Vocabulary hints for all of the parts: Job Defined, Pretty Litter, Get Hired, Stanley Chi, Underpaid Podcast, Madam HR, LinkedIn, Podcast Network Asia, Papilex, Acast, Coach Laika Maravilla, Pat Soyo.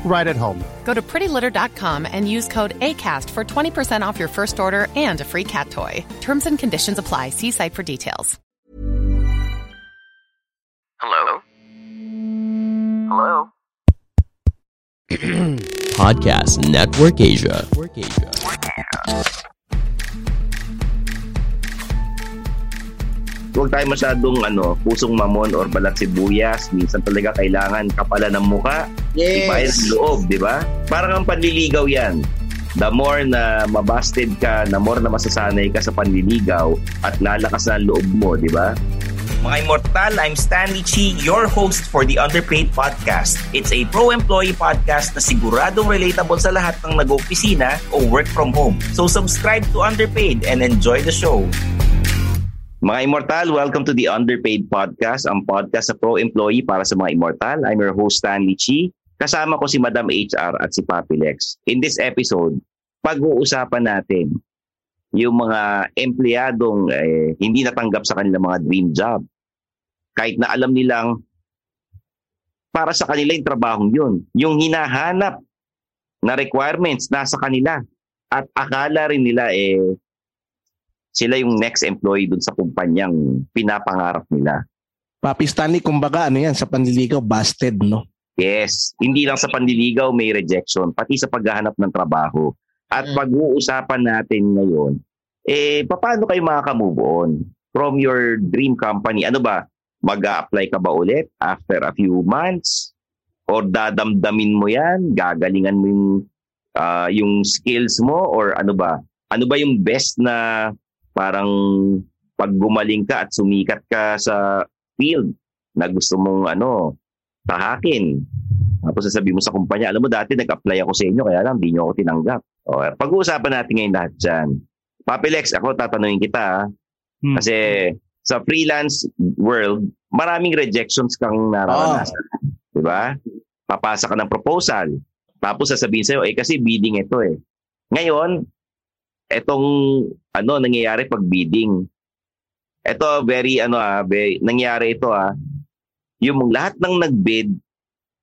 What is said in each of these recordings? right at home. Go to prettylitter.com and use code ACAST for 20% off your first order and a free cat toy. Terms and conditions apply. See site for details. Hello? Hello? Podcast Network Asia. Huwag tayo masyadong pusong mamon or balat sibuyas. Minsan talaga kailangan kapala ng muka. Yes. Ibayan ang loob, di ba? Parang ang panliligaw yan. The more na mabasted ka, the more na masasanay ka sa panliligaw at lalakas na ang loob mo, di ba? Mga immortal, I'm Stanley Chi, your host for the Underpaid Podcast. It's a pro-employee podcast na siguradong relatable sa lahat ng nag-opisina o work from home. So subscribe to Underpaid and enjoy the show. Mga immortal, welcome to the Underpaid Podcast, ang podcast sa pro-employee para sa mga immortal. I'm your host, Stanley Chi. Kasama ko si Madam HR at si Papilex. In this episode, pag-uusapan natin yung mga empleyadong hindi natanggap sa kanilang mga dream job. Kahit na alam nilang para sa kanila yung trabahong yun. Yung hinahanap na requirements nasa kanila. At akala rin nila sila yung next employee dun sa kumpanyang pinapangarap nila. Papi Stanley, kumbaga ano yan, sa panliligaw, busted, no? Yes, hindi lang sa panliligaw may rejection, pati sa paghahanap ng trabaho. At pag-uusapan natin ngayon, paano kayo makaka-move on from your dream company? Ano ba, mag-a-apply ka ba ulit after a few months? Or dadamdamin mo yan? Gagalingan mo yung skills mo? Or ano ba? Ano ba yung best na parang pag gumaling ka at sumikat ka sa field na gusto mong tahakin. Tapos sasabihin mo sa kumpanya, alam mo dati nag-apply ako sa inyo kaya lang hindi nyo ako tinanggap. O, pag-uusapan natin ngayon lahat dyan. Papilex, ako tatanungin kita. Kasi sa freelance world, maraming rejections kang naranasan. Diba? Papasa ka ng proposal. Tapos sasabihin sa'yo, kasi bidding ito eh. Ngayon, etong nangyayari pag bidding. Ito nangyayari ito yung lahat ng nagbid,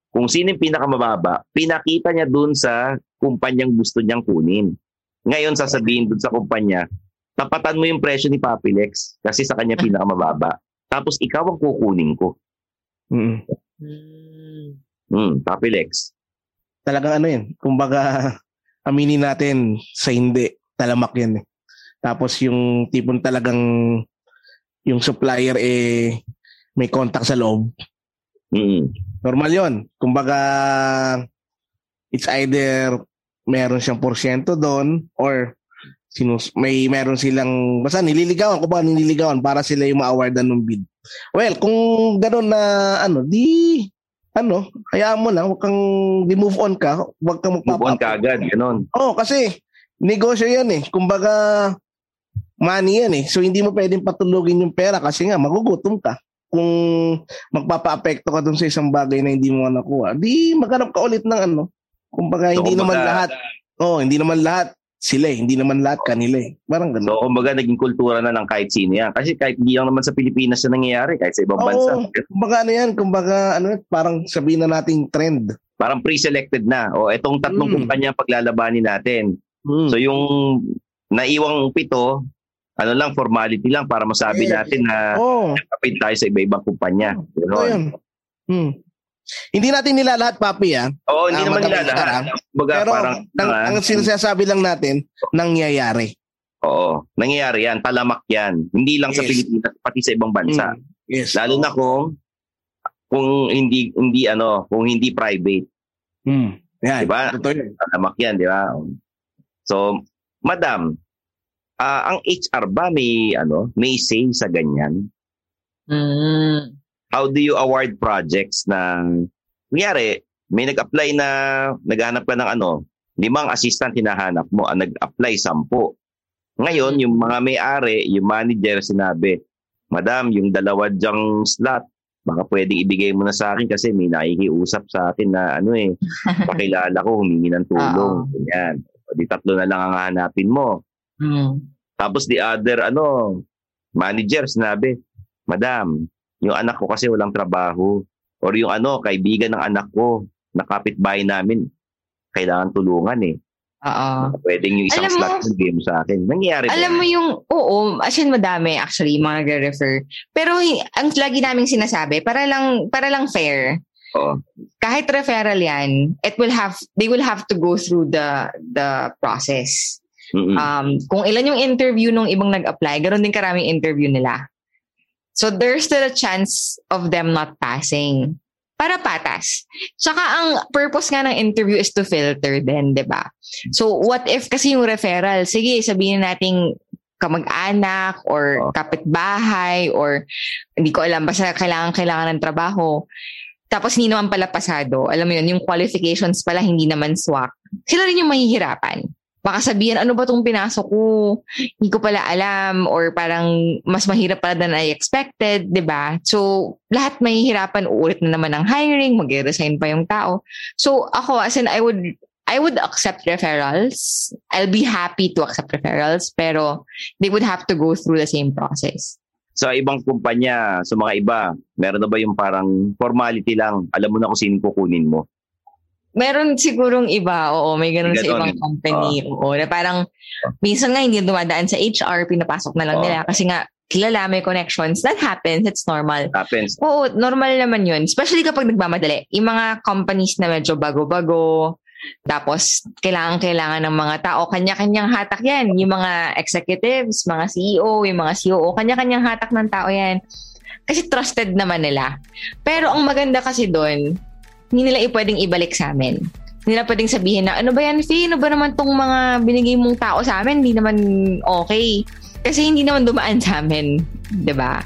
kung sino yung pinakamababa, pinakita niya dun sa kumpanyang gusto niyang kunin. Ngayon sasabihin dun sa kumpanya, tapatan mo yung presyo ni Papilex kasi sa kanya pinakamababa. Tapos ikaw ang kukunin ko. Papilex. Talagang kumbaga aminin natin sa hindi. Talamak yan eh. Tapos yung tipong talagang yung supplier may contact sa loob. Normal yun. Kumbaga it's either meron siyang porsyento doon or meron silang basta nililigawan para sila yung ma-awardan ng bid. Well, kung gano'n na hayaan mo lang, move on ka, wag kang magpapa. Move on ka agad, gano'n. Oo, kasi negosyo yan eh. Kumbaga, money yan eh. So, hindi mo pwedeng patulogin yung pera kasi nga, magugutom ka. Kung magpapa-apekto ka dun sa isang bagay na hindi mo nakuha, di maghanap ka ulit ng kumbaga, hindi naman lahat. Oo, hindi naman lahat sila eh. Hindi naman lahat kanila eh. Parang ganun. So, kumbaga, naging kultura na ng kahit sino yan. Kasi kahit hindi lang naman sa Pilipinas na nangyayari, kahit sa ibang bansa. Kumbaga ano yan, kumbaga, ano, parang sabihin na nating trend. Parang pre-selected na. O, itong tatlong kumpanya paglalabanin natin. Mm. So, yung naiwang pito, ano lang, formality lang para masabi natin na nakapit tayo sa iba-ibang kumpanya. You know? Hindi natin nilalahat, Papi, ha? Oo, hindi naman nilalahat. Pero parang, ang sinasabi lang natin, nangyayari. Oo, nangyayari yan, talamak yan. Hindi lang sa Pilipinas, pati sa ibang bansa. Yes. Lalo na kung hindi private. Yan, diba? Totoo yan. Talamak yan, di ba? So, madam, ang HR ba may say sa ganyan? How do you award projects na, kunyari, may nag-apply na, naghanap ka ng 5 assistant hinahanap mo, nag-apply 10. Ngayon, yung mga may-ari, yung manager, sinabi, madam, yung 2 dyang slot, baka pwedeng ibigay mo na sa akin kasi may nakikiusap sa akin na, pakilala ko, humingi ng tulong. Ganyan. O, 3 na lang ang hahanapin mo. Tapos the other, manager, sinabi, madam, yung anak ko kasi walang trabaho. Or yung kaibigan ng anak ko na kapitbahay namin. Kailangan tulungan eh. Oo. Pwedeng yung isang slot ng game sa akin. Nangyayari ba? Alam mo yung, as in madami actually, mga nagre-refer. Pero ang lagi naming sinasabi, para lang fair. Oo. Kahit referral yan, they will have to go through the process. Mm-hmm. Kung ilan yung interview nung ibang nag-apply, ganoon din karaming interview nila. So, there's still a chance of them not passing. Para patas. Tsaka, ang purpose nga ng interview is to filter din, di ba? So, what if kasi yung referral? Sige, sabihin natin kamag-anak or kapitbahay or hindi ko alam, basta kailangan ng trabaho. Tapos, hindi naman pala pasado. Alam mo yun, yung qualifications pala hindi naman swak. Sila rin yung mahihirapan. Baka sabihin, ano ba itong pinasok ko? Hindi ko pala alam. Or parang mas mahirap pala than I expected, di ba? So, lahat mahihirapan. Uulit na naman ang hiring. Mag-resign pa yung tao. So, ako, as in, I would accept referrals. I'll be happy to accept referrals. Pero, they would have to go through the same process. Sa ibang kumpanya, sa mga iba, meron na ba yung parang formality lang? Alam mo na kung sino kukunin mo? Meron sigurong iba, oo, may ganun sa ibang company. Oo, na parang, minsan nga hindi dumadaan sa HR, pinapasok na lang nila. Kasi nga, kilala, may connections. That happens, it's normal. Happens. Oo, normal naman yun. Especially kapag nagmamadali. Yung mga companies na medyo bago-bago, tapos kailangan ng mga tao, kanya-kanyang hatak yan. Yung mga executives, mga CEO, yung mga COO, kanya-kanyang hatak ng tao yan. Kasi trusted naman nila. Pero ang maganda kasi doon, hindi nila pwedeng ibalik sa amin. Hindi nila pwedeng sabihin na, ano ba yan, Faye? Ano ba naman tong mga binigay mong tao sa amin? Hindi naman okay. Kasi hindi naman dumaan sa amin. Diba?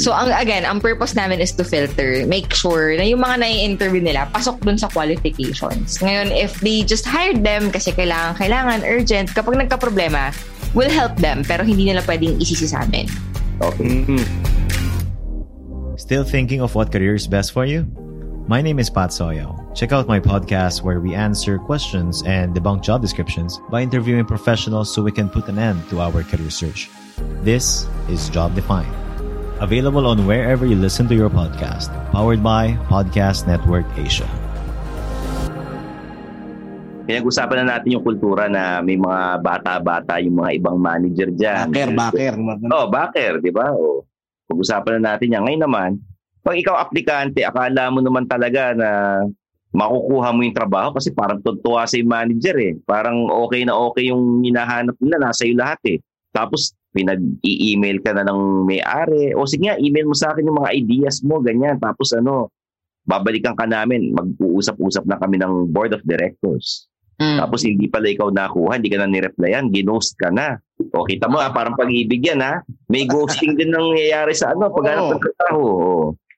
So, ang purpose namin is to filter. Make sure na yung mga nai-interview nila, pasok dun sa qualifications. Ngayon, if they just hired them, kasi kailangan, urgent, kapag nagka-problema, we'll help them, pero hindi nila pwedeng isisi sa amin. Okay. Still thinking of what career is best for you? My name is Pat Soyo. Check out my podcast where we answer questions and debunk job descriptions by interviewing professionals so we can put an end to our career search. This is Job Defined. Available on wherever you listen to your podcast. Powered by Podcast Network Asia. Pinag-usapan na natin yung kultura na may mga bata-bata, yung mga ibang manager dyan. Backer. Backer, di ba? Pag-usapan na natin yan. Ngayon naman, pag ikaw aplikante, akala mo naman talaga na makukuha mo yung trabaho kasi parang tuntua sa yung manager eh. Parang okay na okay yung hinahanap nila, nasa iyo lahat eh. Tapos pinag-i-email ka na ng may-ari. O sige nga, email mo sa akin yung mga ideas mo, ganyan. Tapos babalikan ka namin, mag-uusap-usap na kami ng board of directors. Tapos hindi pala ikaw nakuha, hindi ka na nireplyan, ginost ka na. O kita mo parang pag-ibig yan ha. May ghosting din nangyayari sa paghanap ng trabaho.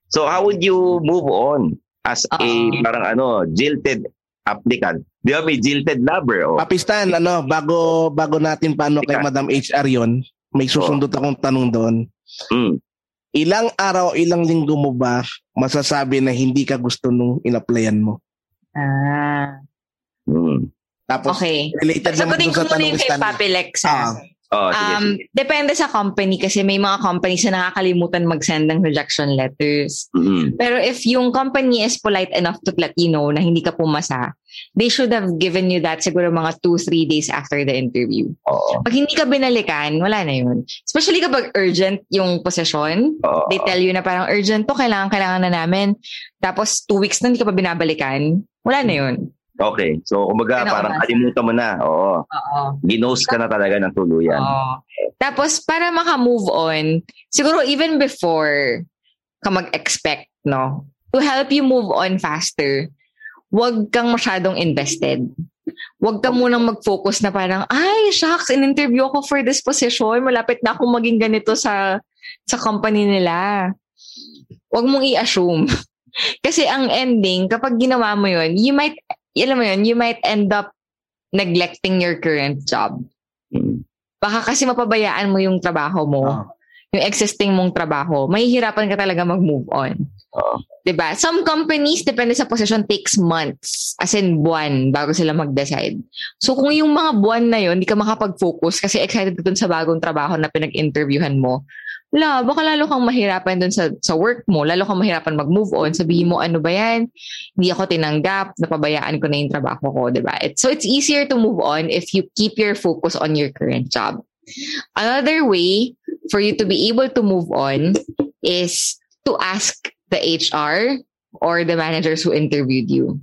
So how would you move on as a parang jilted applicant? Di ba may jilted lover? Papistan, bago natin paano kay Madam HR yon, may susundot akong tanong doon. Ilang araw, ilang linggo mo ba masasabi na hindi ka gusto nung in-applyan mo? Tapos, okay, related naman dun sa tanong kay Papilex. Depende sa company kasi may mga companies na nakakalimutan mag-send ng rejection letters. Mm-hmm. Pero if yung company is polite enough to let you know na hindi ka pumasa, they should have given you that siguro mga 2-3 days after the interview. Oh. Pag hindi ka binalikan, wala na yun. Especially kapag urgent yung posisyon, they tell you na parang urgent to, kailangan na namin. Tapos 2 weeks na hindi ka pa binabalikan, wala na yun. Okay. So, umaga, parang kalimutan mo na. Oo. Ginose ka na talaga ng tuluyan. Oo. Tapos, para maka-move on, siguro even before ka mag-expect, no? To help you move on faster, huwag kang masyadong invested. Huwag ka munang mag-focus na parang, ay, shucks, in-interview ako for this position. Malapit na akong maging ganito sa company nila. Huwag mong i-assume. Kasi ang ending, kapag ginawa mo yun, you might end up neglecting your current job. Baka kasi mapabayaan mo yung trabaho mo, yung existing mong trabaho, mahihirapan ka talaga mag-move on. Diba? Some companies, depende sa position, takes months, as in buwan, bago sila mag-decide. So kung yung mga buwan na yun, hindi ka makapag-focus kasi excited ka dun sa bagong trabaho na pinag-interviewhan mo, baka lalo kang mahirapan dun sa work mo. Lalo kang mahirapan mag-move on. Sabihin mo, ano ba yan? Hindi ako tinanggap. Napabayaan ko na yung trabaho ko, diba? So it's easier to move on if you keep your focus on your current job. Another way for you to be able to move on is to ask the HR or the managers who interviewed you.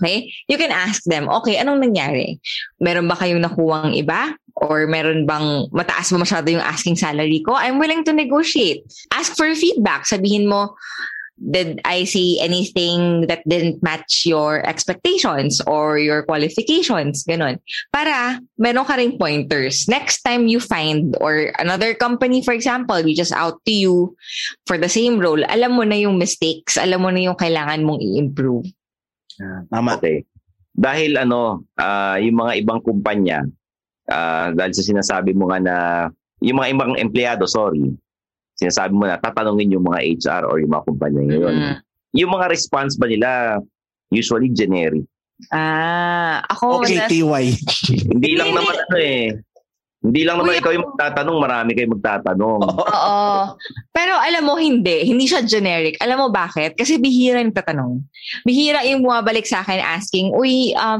Okay? You can ask them, okay, anong nangyari? Meron ba kayong nakuwang iba? Or meron bang mataas ba masyado yung asking salary ko? I'm willing to negotiate. Ask for feedback. Sabihin mo, did I say anything that didn't match your expectations or your qualifications? Ganon. Para meron ka ring pointers. Next time you find or another company, for example, reaches out to you for the same role, alam mo na yung mistakes, alam mo na yung kailangan mong i-improve. Tama. Okay. Dahil yung mga ibang kumpanya, dahil sa sinasabi mo nga na yung mga ibang empleyado, sinasabi mo na tatanungin yung mga HR or yung mga kumpanya ngayon. Yung mga response ba nila usually generic? Ako okay, TY. Hindi lang naman Hindi lang naman ikaw yung magtatanong, marami kayo magtatanong. Oo. Pero alam mo, hindi siya generic. Alam mo bakit? Kasi bihira yung tatanong. Bihira yung bumabalik sa akin asking,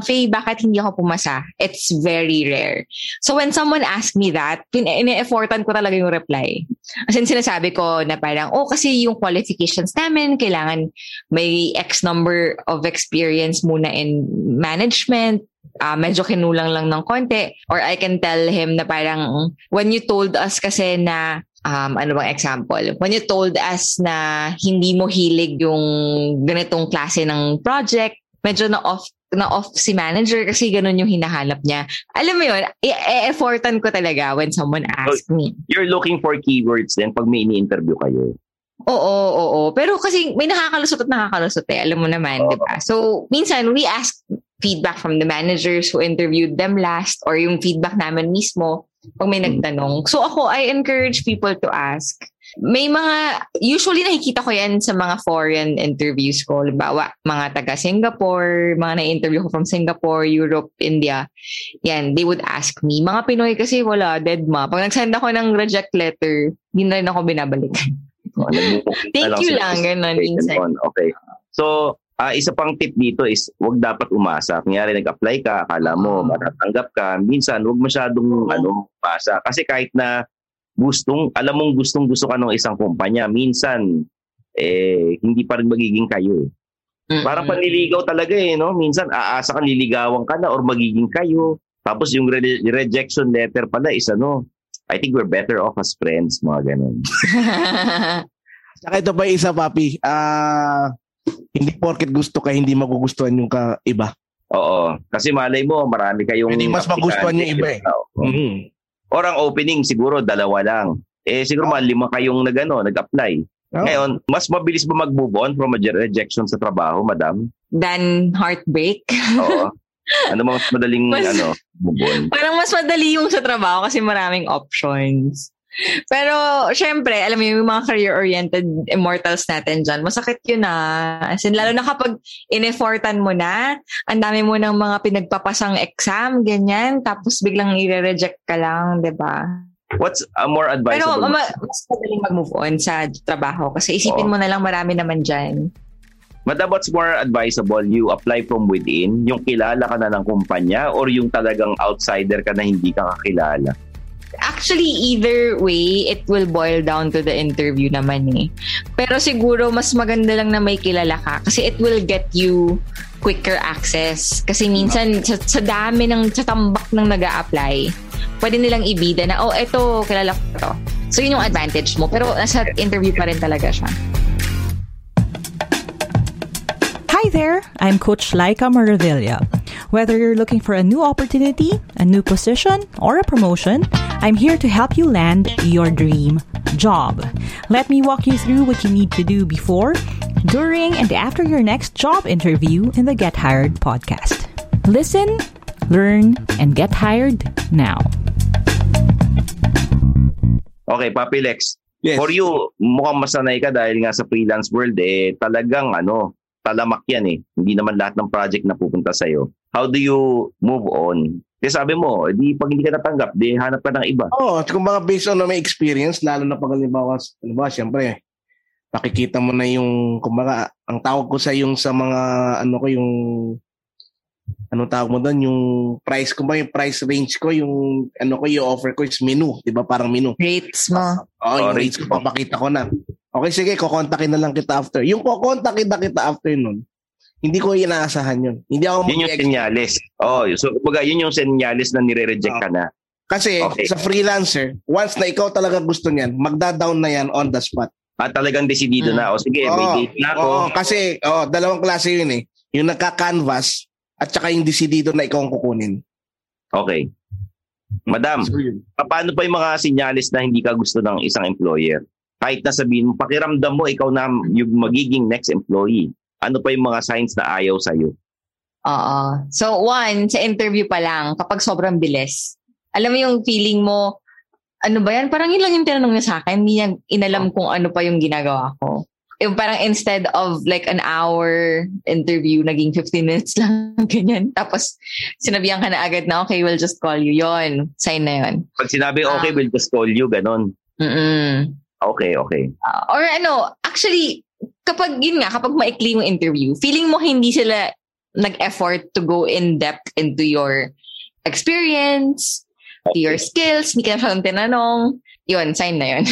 Faye, bakit hindi ako pumasa? It's very rare. So when someone asks me that, ine-effortan ko talaga yung reply. As in, sinasabi ko na parang, kasi yung qualifications namin, kailangan may X number of experience muna in management. Medyo kinulang lang ng konti. Or I can tell him na parang, when you told us kasi na, when you told us na hindi mo hilig yung ganitong klase ng project, medyo na-off si manager kasi ganun yung hinahanap niya. Alam mo yun, e-effortan ko talaga when someone asks me. You're looking for keywords then pag may ini-interview kayo. Oo. Pero kasi may nakakalusot at nakakalusot alam mo naman, di ba? So, minsan we ask feedback from the managers who interviewed them last or yung feedback naman mismo pag may nagtanong. So ako, I encourage people to ask. May mga, usually nakikita ko yan sa mga foreign interviews ko. Halimbawa, mga taga-Singapore, mga na-interview ko from Singapore, Europe, India. Yan, they would ask me. Mga Pinoy kasi wala, dead ma. Pag nagsend ako ng reject letter, hindi na rin ako binabalikan. Thank you lang. Ganun, minsan. Okay. So, isa pang tip dito is huwag dapat umasa. Kunyari nag-apply ka, akala mo matatanggap ka. Minsan huwag masyadong umasa. Kasi kahit na gustong-gusto ka ng isang kumpanya, minsan hindi pa rin magiging kayo. Parang panliligaw talaga no? Minsan aasa ka, niligawan ka na or magiging kayo. Tapos yung rejection letter pala is I think we're better off as friends, mga ganun. Saka ito ba isa, Papi? Hindi porket gusto ka, hindi magugustuhan yung iba. Oo. Kasi malay mo, marami kayong... Hindi mas magustuhan yung iba Or ang opening, siguro, 2 lang. Siguro lima kayong nag-apply. Ngayon, mas mabilis ba mag-move on from a rejection sa trabaho, madam? Than heartbreak? Oo. Ano mas madaling move on? Parang mas madali yung sa trabaho kasi maraming options. Pero, syempre, alam mo yung mga career-oriented immortals natin dyan, masakit yun ah. As in, lalo na kapag in-effortan mo na, ang dami mo ng mga pinagpapasang exam, ganyan, tapos biglang i-reject ka lang, diba? What's more advisable? Pero, mas madaling mag-move on sa trabaho kasi isipin mo na lang marami naman dyan. Madam, what's more advisable? You apply from within, yung kilala ka na ng kumpanya or yung talagang outsider ka na hindi ka kakilala? Actually, either way, it will boil down to the interview naman eh. Pero siguro, mas maganda lang na may kilala ka kasi it will get you quicker access. Kasi minsan, sa dami ng, sa tambak ng nag-a-apply, pwede nilang ibida na, oh, eto, kilala ko to. So, yun yung advantage mo. Pero nasa interview pa rin talaga siya. Hi there, I'm Coach Laika Maravilla. Whether you're looking for a new opportunity, a new position, or a promotion, I'm here to help you land your dream job. Let me walk you through what you need to do before, during, and after your next job interview in the Get Hired podcast. Listen, learn, and get hired now. Okay, Papilex. Yes. For you, mukhang masanay ka dahil nga sa freelance world, eh, talagang talamak yan eh. Hindi naman lahat ng project na pupunta sa'yo. How do you move on? Kasi sabi mo, di pag hindi ka natanggap, di hanap ka ng iba. Oo, at kung baka based on may experience, lalo na pag halimbawa, siyempre, nakikita mo na yung, kung baka, ang tawag ko sa yung sa mga, yung price ko ba, yung price range ko, yung, yung offer ko is menu, di ba? Parang menu. Rates mo. Oo, yung rates ko, papakita ko na. Okay, sige, kukontakin na lang kita after. Yung kukontakin na kita after nun, hindi ko inaasahan yun. Hindi ako yun yung senyales. Oh, so kumbaga, yun yung senyales na nire-reject ka na. Kasi sa freelancer, once na ikaw talaga gusto niyan, magda-down na yan on the spot. At talagang decidido na. O sige, may date na ako. Kasi, dalawang klase yun eh. Yung nagka-canvas at saka yung decidido na ikaw ang kukunin. Okay. Madam, paano pa yung mga senyales na hindi ka gusto ng isang employer? Kahit na sabihin mo, pakiramdam mo, ikaw na yung magiging next employee. Ano pa yung mga signs na ayaw sa'yo? Oo. So one, sa interview pa lang, kapag sobrang bilis, alam mo yung feeling mo, ano ba yan? Parang yun lang yung tinanong niya sa'kin, hindi niya inalam kung ano pa yung ginagawa ko. Yung parang instead of like an hour interview, naging 15 minutes lang, ganyan. Tapos sinabihan ka na agad na, okay, we'll just call you. Yon, sign na yon. Pag sinabi, okay, we'll just call you, ganon. Mm-mm. Okay. Actually, kapag maikli yung interview, feeling mo hindi sila nag-effort to go in-depth into your experience, to your skills, hindi ka na siya tinanong. Yun, sign na yun.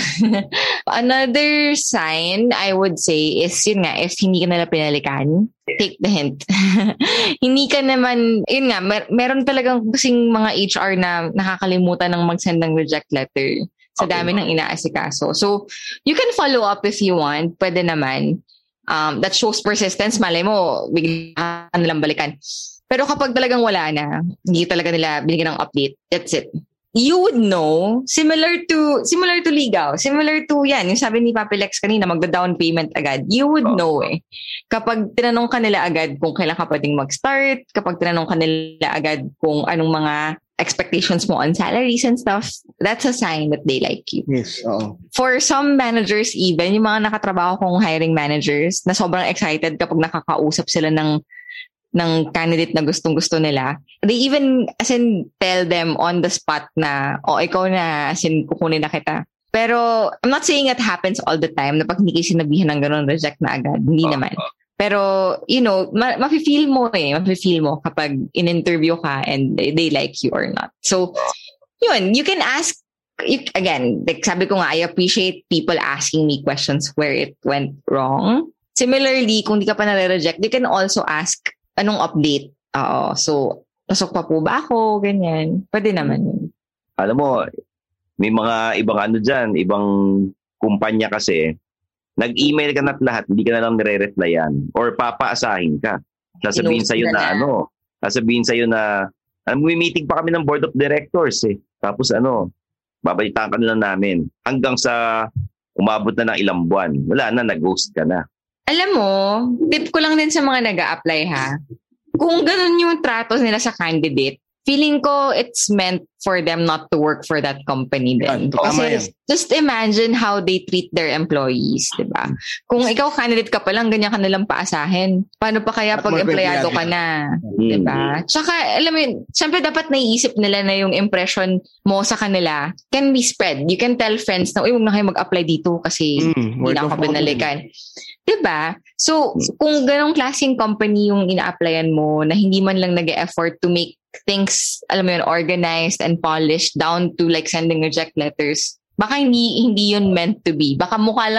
Another sign, I would say, is yun nga, if hindi ka nila pinalikan, take the hint. Hindi ka naman, yun nga, meron talagang kasing mga HR na nakakalimutan ng mag-send ng reject letter. Sa dami ng inaasikaso. So, you can follow up if you want. Pwede naman. That shows persistence. Malay mo, bigla ka nilang balikan. Pero kapag talagang wala na, hindi talaga nila binigyan ng update, that's it. You would know, similar to ligaw, similar to yan, yung sabi ni Papilex kanina, magda-down payment agad. You would know eh. Kapag tinanong ka nila agad kung kailan ka pwedeng mag-start, kapag tinanong ka nila agad kung anong mga expectations mo on salaries and stuff, that's a sign that they like you. Yes, oo. For some managers even, yung mga nakatrabaho kong hiring managers na sobrang excited kapag nakakausap sila ng candidate na gustong-gusto nila, they even, as in, tell them on the spot na, ikaw na, as in, kukunin na kita. Pero, I'm not saying it happens all the time na pag hindi kayo sinabihan ng ganun, reject na agad. Hindi naman. Pero, you know, mafe-feel mo eh. Mafe-feel mo kapag in-interview ka and they like you or not. So, yun. You can ask, again, like sabi ko nga, I appreciate people asking me questions where it went wrong. Similarly, kung di ka pa nare-reject, they can also ask, anong update? So, pasok pa po ba ako? Ganyan. Pwede naman yun. Alam mo, may mga ibang dyan, ibang kumpanya kasi, nag-email ka na't lahat, hindi ka na lang nire-replyan or papaasahin ka. Sasabihin sa'yo na, may meeting pa kami ng board of directors eh. Tapos babalitaan ka na namin. Hanggang sa umabot na ng ilang buwan. Wala na, nag-ghost ka na. Alam mo, tip ko lang din sa mga nag-a-apply ha. Kung ganun yung tratos nila sa candidate, feeling ko it's meant for them not to work for that company din. Kasi just imagine how they treat their employees, diba? Kung ikaw candidate ka pa lang, ganyan ka nalang paasahin. Paano pa kaya pag empleyado ka na? Diba? Tsaka, alam mo yun, syempre dapat naiisip nila na yung impression mo sa kanila can be spread. You can tell friends na, uy, huwag na kayo mag-apply dito kasi hindi na ako binalikan. Diba? So, kung ganong klaseng company yung ina-applyan mo na hindi man lang nag-effort to make things, alam mo yun, organized and polished down to like sending reject letters, baka hindi yun meant to be. Baka mukha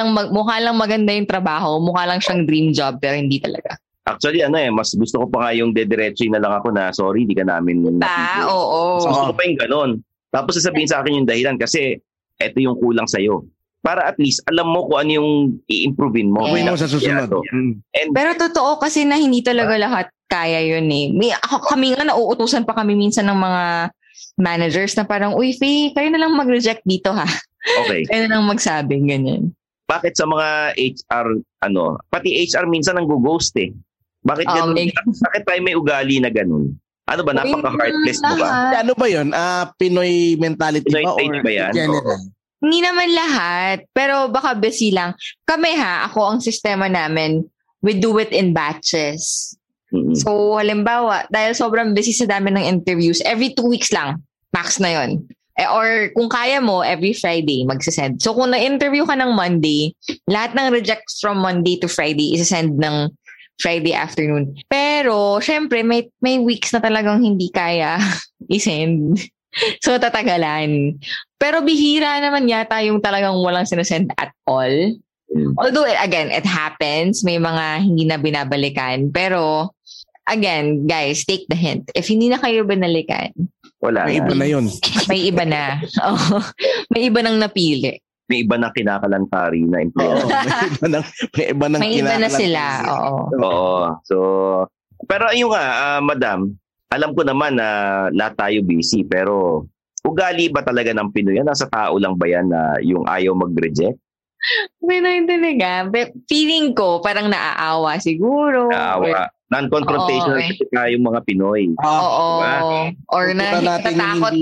lang maganda yung trabaho, mukha lang siyang dream job, pero hindi talaga. Actually, mas gusto ko pa nga yung dediretsoy na lang ako na, sorry, hindi ka namin yung nakikita. Oo. So, gusto ko pa yung ganun. Tapos sasabihin sa akin yung dahilan kasi eto yung kulang sa'yo. Para at least alam mo kung ano yung i-improvein mo. Yes. Gawin mo sa susunod. Yeah. Pero totoo kasi na hindi talaga lahat kaya yun eh. Kami nga nauutusan pa kami minsan ng mga managers na parang, uy, Faye, kayo na lang mag-reject dito ha. Okay. Kayo na lang magsabing ganyan. Bakit sa mga HR, pati HR minsan ang go-ghost eh. Bakit ganun? Bakit tayo may ugali na ganun? Ano ba, napaka-heartless mo ba? Ano ba yun? Pinoy mentality ba? Pinoy ba yan? General? Hindi naman lahat, pero baka busy lang. Kami ako ang sistema namin, we do it in batches. Mm-hmm. So, halimbawa, dahil sobrang busy sa dami ng interviews, every 2 weeks lang, max na yun. Or kung kaya mo, every Friday, magsasend. So, kung na-interview ka ng Monday, lahat ng rejects from Monday to Friday, isasend ng Friday afternoon. Pero, syempre, may weeks na talagang hindi kaya isend. So, tatagalan. Pero bihira naman yata yung talagang walang sinasend at all. Although, again, it happens. May mga hindi na binabalikan. Pero, again, guys, take the hint. If hindi na kayo binalikan, wala. May iba na yun. May iba na. Oh, may iba nang napili. May iba na kinakalantari na employee. May iba nang may iba na sila. Oo. So, pero ayun nga, madam, alam ko naman na lahat tayo busy, pero ugali ba talaga ng Pinoy? Nasa tao lang ba yan na yung ayaw mag-reject? Pinoy talaga. Feeling ko parang naaawa siguro. Naaawa. Non-confrontational kasi yung mga Pinoy. Oo. Diba? Or natatakot.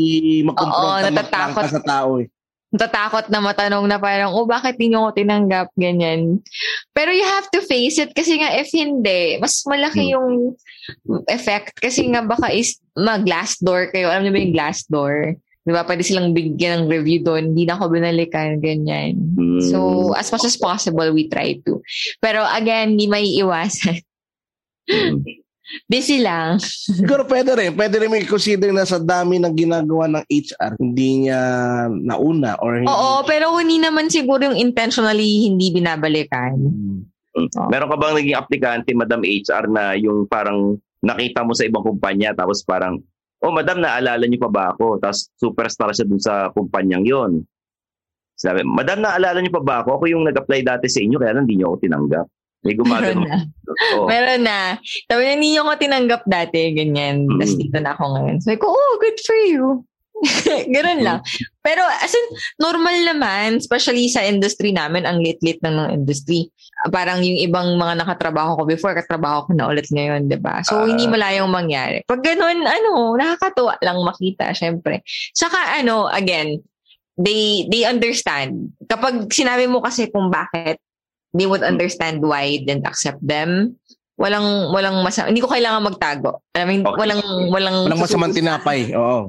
Oo, natatakot. Sa tao eh. Natatakot na matanong na parang, bakit di nyo ko tinanggap? Ganyan. Pero you have to face it kasi nga if hindi, mas malaki yung effect kasi nga baka is mag-glass door kayo. Alam nyo ba yung glass door? Diba? Pwede silang bigyan ng review doon. Hindi na ako binalikan. Ganyan. So, as much as possible, we try to. Pero again, di may iwasan. Busy lang. Siguro pwede rin may consider na sa dami ng ginagawa ng HR, hindi niya nauna or hindi. Oo, pero hindi naman siguro yung intentionally hindi binabalikan. Meron ka bang naging aplikante, Madam HR, na yung parang nakita mo sa ibang kumpanya tapos parang, madam, naalala niyo pa ba ako? Tapos superstar siya dun sa kumpanyang yon. Sabi, madam, naalala niyo pa ba ako? Ako yung nag-apply dati sa inyo kaya lang hindi niyo ako tinanggap. May gumagano. Meron na. Tapos hindi nyo ko tinanggap dati, ganyan. Tapos dito na ako ngayon. So, like, good for you. Ganun lang. Pero, as in, normal naman, especially sa industry namin, ang lit-lit ng industry. Parang yung ibang mga nakatrabaho ko before, katrabaho ko na ulit ngayon, diba? So, hindi malayong mangyari. Pag ganun, nakakatuwa lang makita, syempre. Saka, again, they understand. Kapag sinabi mo kasi kung bakit, they would understand why you didn't accept them. Walang masama. Hindi ko kailangan magtago. I mean, okay. Walang masamang tinapay. Oo.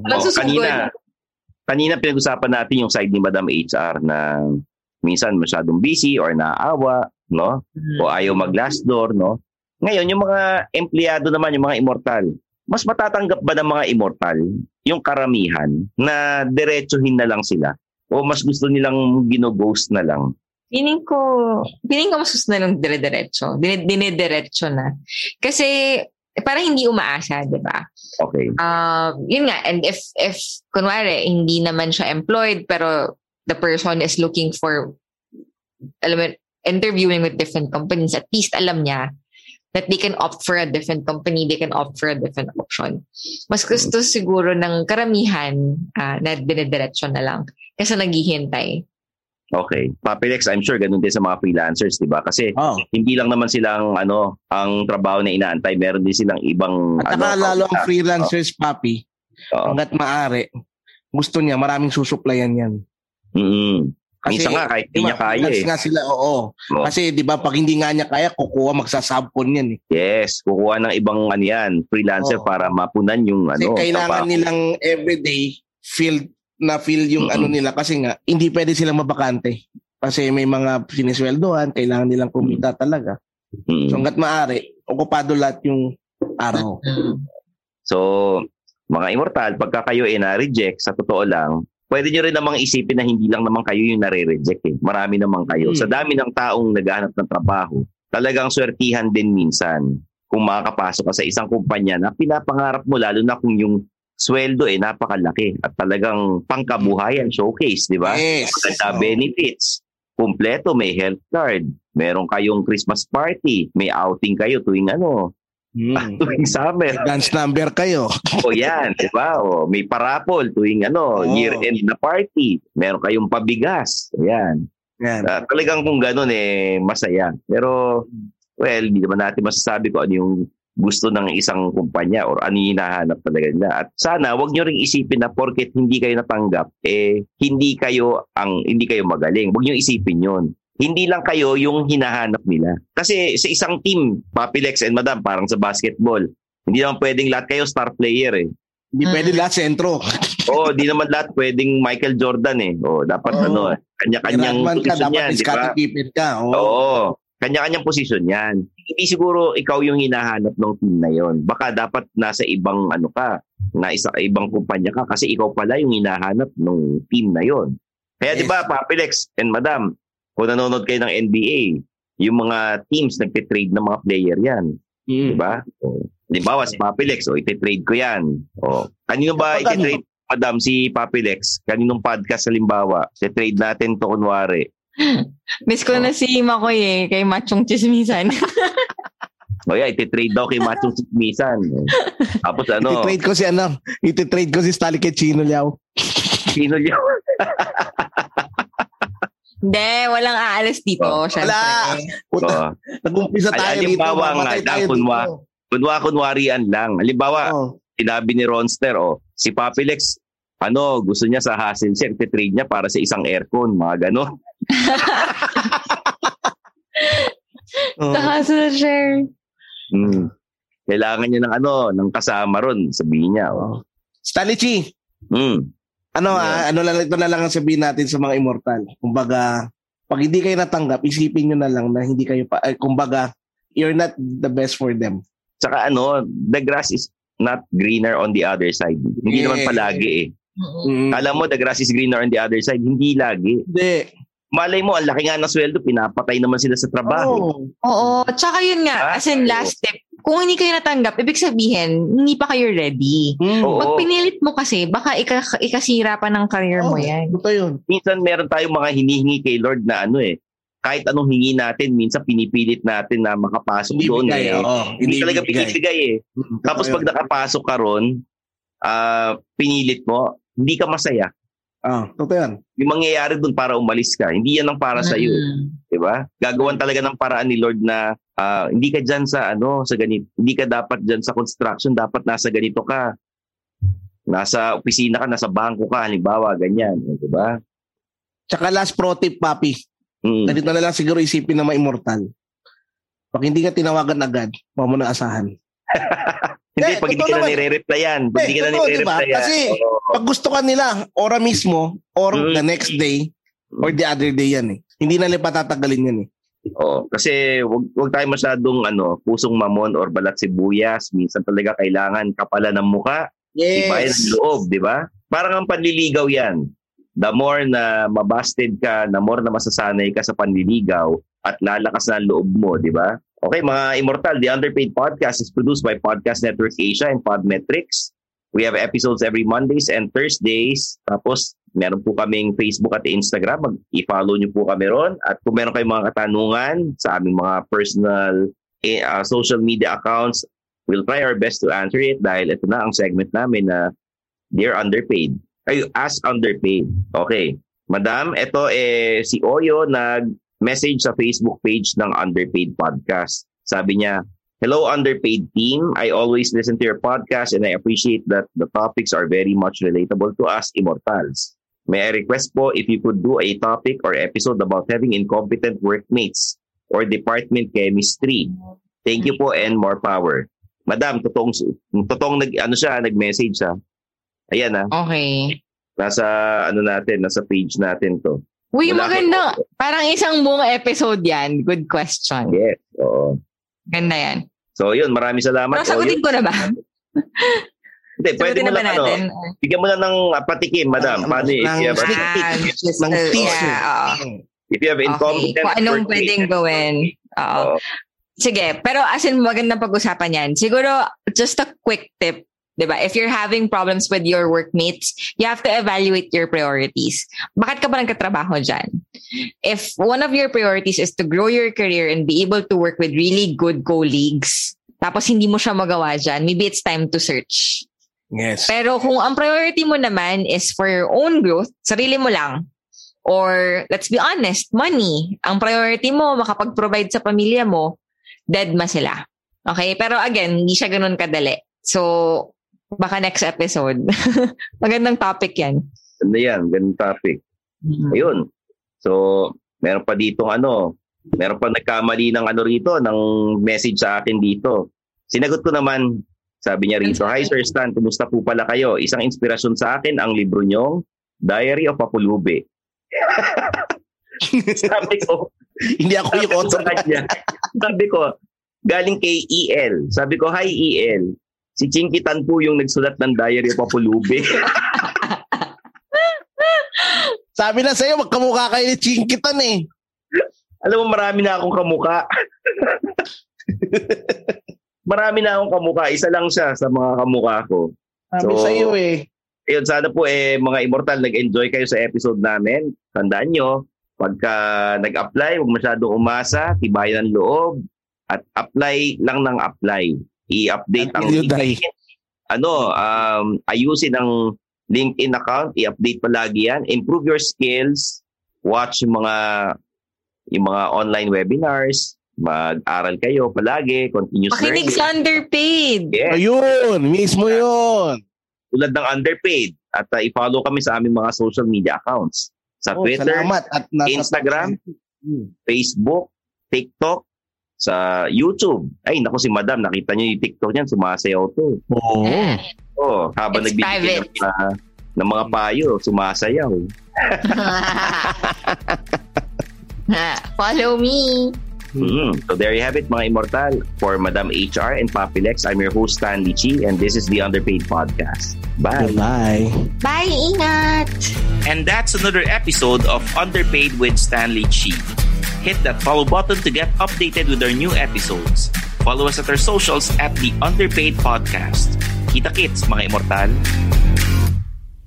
Kanina pinag-usapan natin yung side ni Madam HR na minsan masyadong busy or naawa, no? O ayaw mag-last door, no? Ngayon, yung mga empleyado naman, yung mga immortal, mas matatanggap ba ng mga immortal yung karamihan na diretsuhin na lang sila? O mas gusto nilang ginoghost na lang? Piling ko mas gusto na lang dire-diretso. Dinidiretso na. Kasi, parang hindi umaasa, di ba? Okay. Yun nga, and if kunwari, hindi naman siya employed, pero the person is looking for, alam mo, interviewing with different companies, at least alam niya that they can opt for a different company, they can opt for a different option. Mas gusto siguro ng karamihan na dinidiretso na lang kasi naghihintay. Okay. Papilex, I'm sure ganun din sa mga freelancers, di ba? Kasi hindi lang naman silang ang trabaho na inaantay. Meron din silang ibang... At saka lalo ang freelancers, Papi, hanggat maaari, gusto niya maraming susuplayan yan. Mm-hmm. Kasi minsan nga kahit hindi niya kaya nga sila, oo. No. Kasi di ba pag hindi nga niya kaya, kukuha, magsasabcon yan eh. Yes, kukuha ng ibang ano yan, freelancer para mapunan yung kasi ano. Kasi kailangan nilang everyday feel yung ano nila kasi nga hindi pwede silang mabakante. Kasi may mga sinisweldohan, kailangan nilang kumita talaga. Mm-hmm. So hangga't maaari, okupado lahat yung araw. So, mga immortal, pagka kayo ay na-reject sa totoo lang, pwede nyo rin namang isipin na hindi lang naman kayo yung nare-reject eh. Marami naman kayo. Sa dami ng taong naghahanap ng trabaho, talagang swertihan din minsan kung makakapasok ka sa isang kumpanya na pinapangarap mo, lalo na kung yung sweldo eh napakalaki at talagang pangkabuhayan showcase, di ba? Yes. Maganda benefits, kumpleto, may health card, meron kayong Christmas party, may outing kayo tuwing ano, tuwing summer. Dance number kayo. O yan, di ba? O, may parapol tuwing ano, year-end na party. Meron kayong pabigas. Ayan. Talagang kung ganun eh, masaya. Pero, well, hindi naman natin masasabi kung ano yung gusto ng isang kumpanya or ano yung hinahanap talaga nila. At sana, wag nyo ring isipin na porket hindi kayo natanggap, eh, hindi kayo magaling. Wag nyo isipin yun. Hindi lang kayo yung hinahanap nila. Kasi sa isang team, Papilex and Madam, parang sa basketball, hindi naman pwedeng lahat kayo star player eh. Hindi pwedeng lahat sentro. Oo, hindi naman lahat pwedeng Michael Jordan eh. Oo, dapat kanya-kanyang posisyon yan. Dapat ka. Oo, kanya-kanyang posisyon yan. Hindi siguro ikaw yung hinahanap ng team na yon. Baka dapat nasa ibang ano ka, nasa ibang kumpanya ka kasi ikaw pala yung hinahanap ng team na yon. Kaya yes. Di ba, Papilex and Madam, kung nanonood kayo ng NBA, yung mga teams nagte-trade ng mga player yan. Mm. Diba? Halimbawa si Papilex, ite-trade ko yan. Kanino ba ite-trade, Madam, si Papilex? Kaninong podcast, halimbawa? Ite-trade natin to, kunwari. Miss ko na si Makoy eh, kay Machong Chismisan. Ite-trade daw kay Machong Chismisan. Tapos ano? Ite-trade ko si Stanley Chi Chino Liao. Hindi, walang aalis dito. Wala! Nag-umpisa tayo dito. Halimbawa nga, kunwarian lang. Halimbawa, sinabi ni Ronster, si Papilex, gusto niya sa hassle siya, iti-trade niya para sa isang aircon, mga gano'n. Sa hassle share. Kailangan niya ng ng kasama ron, sabihin niya. Stanley Chi! Ito na lang ang sabihin natin sa mga immortal. Kumbaga, pag hindi kayo natanggap, isipin nyo na lang na hindi kayo kumbaga, you're not the best for them. Tsaka the grass is not greener on the other side. Hindi naman palagi eh. Alam mo, the grass is greener on the other side. Hindi lagi. Hindi. Malay mo, ang laki nga ng sweldo, pinapatay naman sila sa trabaho. Oo. Tsaka yun nga, as in last step, kung hindi kayo natanggap, ibig sabihin, hindi pa kayo ready. Pag pinilit mo kasi, baka ikasira pa ng career mo yan. Ito yun. Minsan meron tayong mga hinihingi kay Lord na kahit anong hingi natin, minsan pinipilit natin na makapasok doon eh. Hindi talaga pinibigay eh. Tapos pag nakapasok ka ron, pinilit mo, hindi ka masaya. Totoo yan. Yung mangyayari doon para umalis ka. Hindi yan ang para sa iyo. Diba? Gagawan talaga ng paraan ni Lord na hindi ka dyan sa sa ganito. Hindi ka dapat dyan sa construction. Dapat nasa ganito ka. Nasa opisina ka, nasa bangko ka. Halimbawa, ganyan. Diba? Tsaka last pro tip, Papi. Ganito na lang siguro isipin na ma-immortal. Pag hindi ka tinawagan agad, huwag mo na asahan. Hindi, pag hindi ka na nire-replyan. Kasi pag gusto ka nila, ora mismo, or the next day, or the other day yan eh. Hindi na nila patatagalin yan eh. Oo, kasi huwag tayo masyadong pusong mamon or balat sibuyas. Minsan talaga kailangan kapalan ng muka, ibayan ng loob, di ba? Parang ang panliligaw yan. The more na mabasted ka, the more na masasanay ka sa panliligaw at lalakas na ang loob mo, di ba? Okay, mga immortal, the Underpaid Podcast is produced by Podcast Network Asia and Podmetrics. We have episodes every Mondays and Thursdays. Tapos, meron po kaming Facebook at Instagram. I-follow nyo po kami ron. At kung meron kayong mga katanungan sa aming mga personal social media accounts, we'll try our best to answer it dahil ito na ang segment namin na Dear Underpaid. Ay, Ask Underpaid. Okay. Madam, ito si Oyo nag-message sa Facebook page ng Underpaid Podcast. Sabi niya, Hello, Underpaid team. I always listen to your podcast and I appreciate that the topics are very much relatable to us immortals. May I request po if you could do a topic or episode about having incompetent workmates or department chemistry. Thank you po and more power. Madam, totoong nag-message ha. Ayan ha. Okay. Nasa page natin to. Uy, maganda. Parang isang buong episode yan. Good question. Yes, oo. Ganda yan. So, yun. Maraming salamat. Pero sagutin ko na ba? Hindi. Pwede mo na lang, natin. Bigyan mo na ng patikim, madam. Paano if you have if you have incompetent... Okay. Anong pwedeng gawin? Oo. Sige. Pero as in, magandang pag-usapan yan. Siguro, just a quick tip. Diba? If you're having problems with your workmates, you have to evaluate your priorities. Bakit ka ba nagkatrabaho dyan? If one of your priorities is to grow your career and be able to work with really good colleagues, tapos hindi mo siya magawa dyan, maybe it's time to search. Yes. Pero kung ang priority mo naman is for your own growth, sarili mo lang, or let's be honest, money, ang priority mo, makapag-provide sa pamilya mo, dead ma sila. Okay? Pero again, hindi siya ganun kadali. So, baka next episode. Magandang topic yan. Ganda yan. Gandang topic. Mm-hmm. Ayun. So, meron pa ditong meron pa nagkamali ng rito, ng message sa akin dito. Sinagot ko naman, sabi niya rito, "Hi Sir Stan, kumusta po pala kayo? Isang inspirasyon sa akin ang libro niyong Diary of a Pulube." Sabi ko, hindi ako yung author niya. Sabi ko, galing kay EL. Sabi ko, "Hi EL. Si Chinky Tan po yung nagsulat ng Diary of a Pulube." Sabi na sa'yo, magkamukha kayo ni Chinky Tan eh. Alam mo, marami na akong kamukha. Marami na akong kamukha. Isa lang siya sa mga kamukha ko. Sabi so, sa'yo eh. Ayun, sana po eh, mga immortal, nag-enjoy kayo sa episode namin. Tandaan nyo, pagka nag-apply, huwag masyadong umasa, tibayan ang loob, at apply lang ng apply. I-update ang LinkedIn. Ayusin ang LinkedIn account, i-update palagi yan. Improve your skills, watch yung mga online webinars, mag-aral kayo palagi, continuous learning. Makinig sa Underpaid. Yes. Ayun, mismo yun. Tulad ng Underpaid. At i-follow kami sa aming mga social media accounts. Sa Twitter, at Instagram, Facebook, TikTok, sa YouTube. Ay, naku si Madam, nakita niyo yung TikTok niyan, sumasayaw to. Oo. Oh, habang nagbibigay ng mga payo, sumasayaw. Follow me. So there you have it, mga immortal. For Madam HR and Papilex, I'm your host, Stanley Chi, and this is the Underpaid Podcast. Bye. Bye. Bye, ingat. And that's another episode of Underpaid with Stanley Chi. Hit that follow button to get updated with our new episodes. Follow us at our socials at the Underpaid Podcast. Kita-kits, mga immortal.